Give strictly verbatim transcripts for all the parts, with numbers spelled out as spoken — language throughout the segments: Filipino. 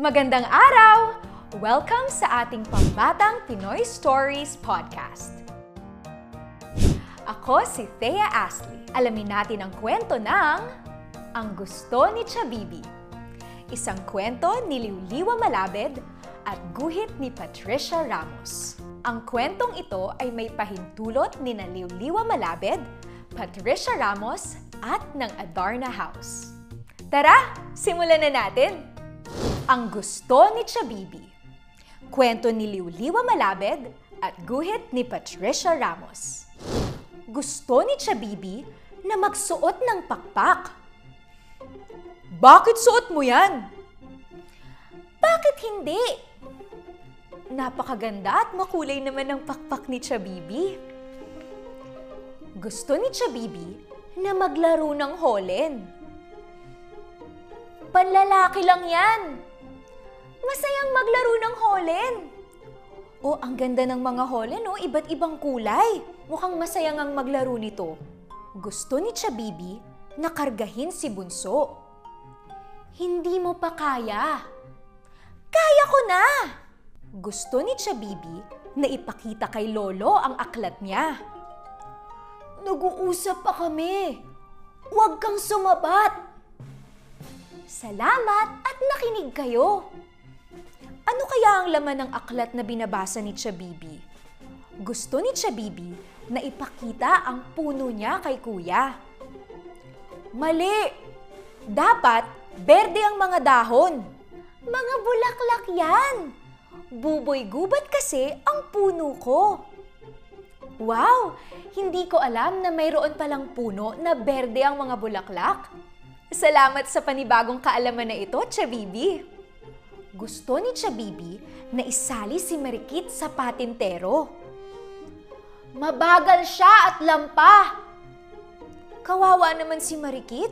Magandang araw! Welcome sa ating Pambatang Pinoy Stories Podcast. Ako si Thea Astley. Alamin natin ang kwento ng Ang Gusto ni Chabibi. Isang kwento ni Liwliwa Malabed at guhit ni Patricia Ramos. Ang kwentong ito ay may pahintulot ni na Liwliwa Malabed, Patricia Ramos at ng Adarna House. Tara, simulan na natin! Ang Gusto ni Chabibi. Kwento ni Liwliwa Malabed at guhit ni Patricia Ramos. Gusto ni Chabibi na magsuot ng pakpak. Bakit suot mo yan? Bakit hindi? Napakaganda at makulay naman ang pakpak ni Chabibi. Gusto ni Chabibi na maglaro ng holen. Panlalaki lang yan. Masayang maglaro ng holen. Oh, ang ganda ng mga holen, oh. Iba't ibang kulay. Mukhang masayang ang maglaro nito. Gusto ni Chabibi na kargahin si Bunso. Hindi mo pa kaya. Kaya ko na! Gusto ni Chabibi na ipakita kay Lolo ang aklat niya. Nag-uusap pa kami. Huwag kang sumabat. Salamat at nakinig kayo. Ano kaya ang laman ng aklat na binabasa ni Chabibi? Gusto ni Chabibi na ipakita ang puno niya kay Kuya. Mali! Dapat berde ang mga dahon. Mga bulaklak yan! Buboy-gubat kasi ang puno ko. Wow! Hindi ko alam na mayroon palang puno na berde ang mga bulaklak. Salamat sa panibagong kaalaman na ito, Chabibi. Gusto ni Chabibi na isali si Marikit sa patintero. Mabagal siya at lampa! Kawawa naman si Marikit.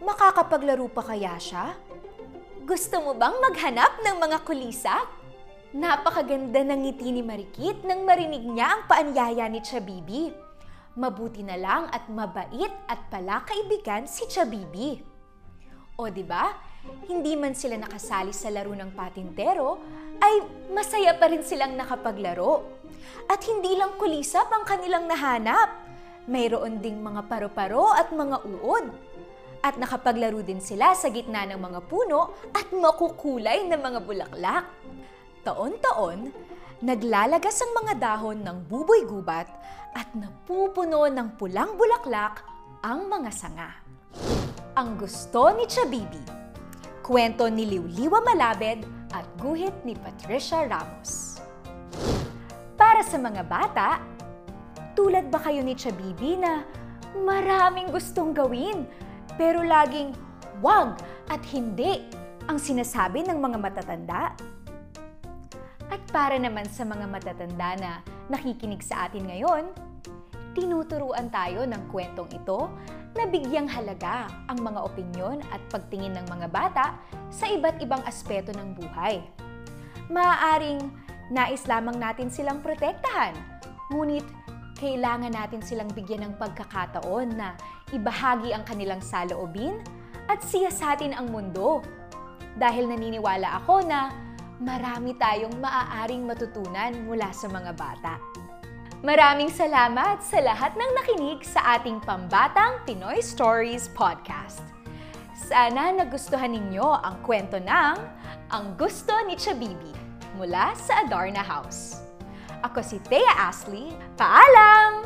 Makakapaglaro pa kaya siya? Gusto mo bang maghanap ng mga kulisa? Napakaganda ng ngiti ni Marikit nang marinig niya ang paanyaya ni Chabibi. Mabuti na lang at mabait at palakaibigan si Chabibi. O diba? Hindi man sila nakasali sa laro ng patintero, ay masaya pa rin silang nakapaglaro. At hindi lang kulisap ang kanilang nahanap. Mayroon ding mga paro-paro at mga uod. At nakapaglaro din sila sa gitna ng mga puno at makukulay na mga bulaklak. Taon-taon, naglalagas ang mga dahon ng buboy-gubat at napupuno ng pulang bulaklak ang mga sanga. Ang Gusto ni Chabibi. Kwento ni Liwliwa Malabed at guhit ni Patricia Ramos. Para sa mga bata, tulad ba kayo ni Chabibi na maraming gustong gawin pero laging wag at hindi ang sinasabi ng mga matatanda? At para naman sa mga matatanda na nakikinig sa atin ngayon, tinuturuan tayo ng kwentong ito na bigyang halaga ang mga opinyon at pagtingin ng mga bata sa iba't ibang aspeto ng buhay. Maaaring nais lamang natin silang protektahan, ngunit kailangan natin silang bigyan ng pagkakataon na ibahagi ang kanilang saloobin at siyasatin ang mundo. Dahil naniniwala ako na marami tayong maaaring matutunan mula sa mga bata. Maraming salamat sa lahat ng nakinig sa ating Pambatang Pinoy Stories Podcast. Sana nagustuhan ninyo ang kwento ng Ang Gusto ni Chabibi mula sa Adarna House. Ako si Thea Astley. Paalam!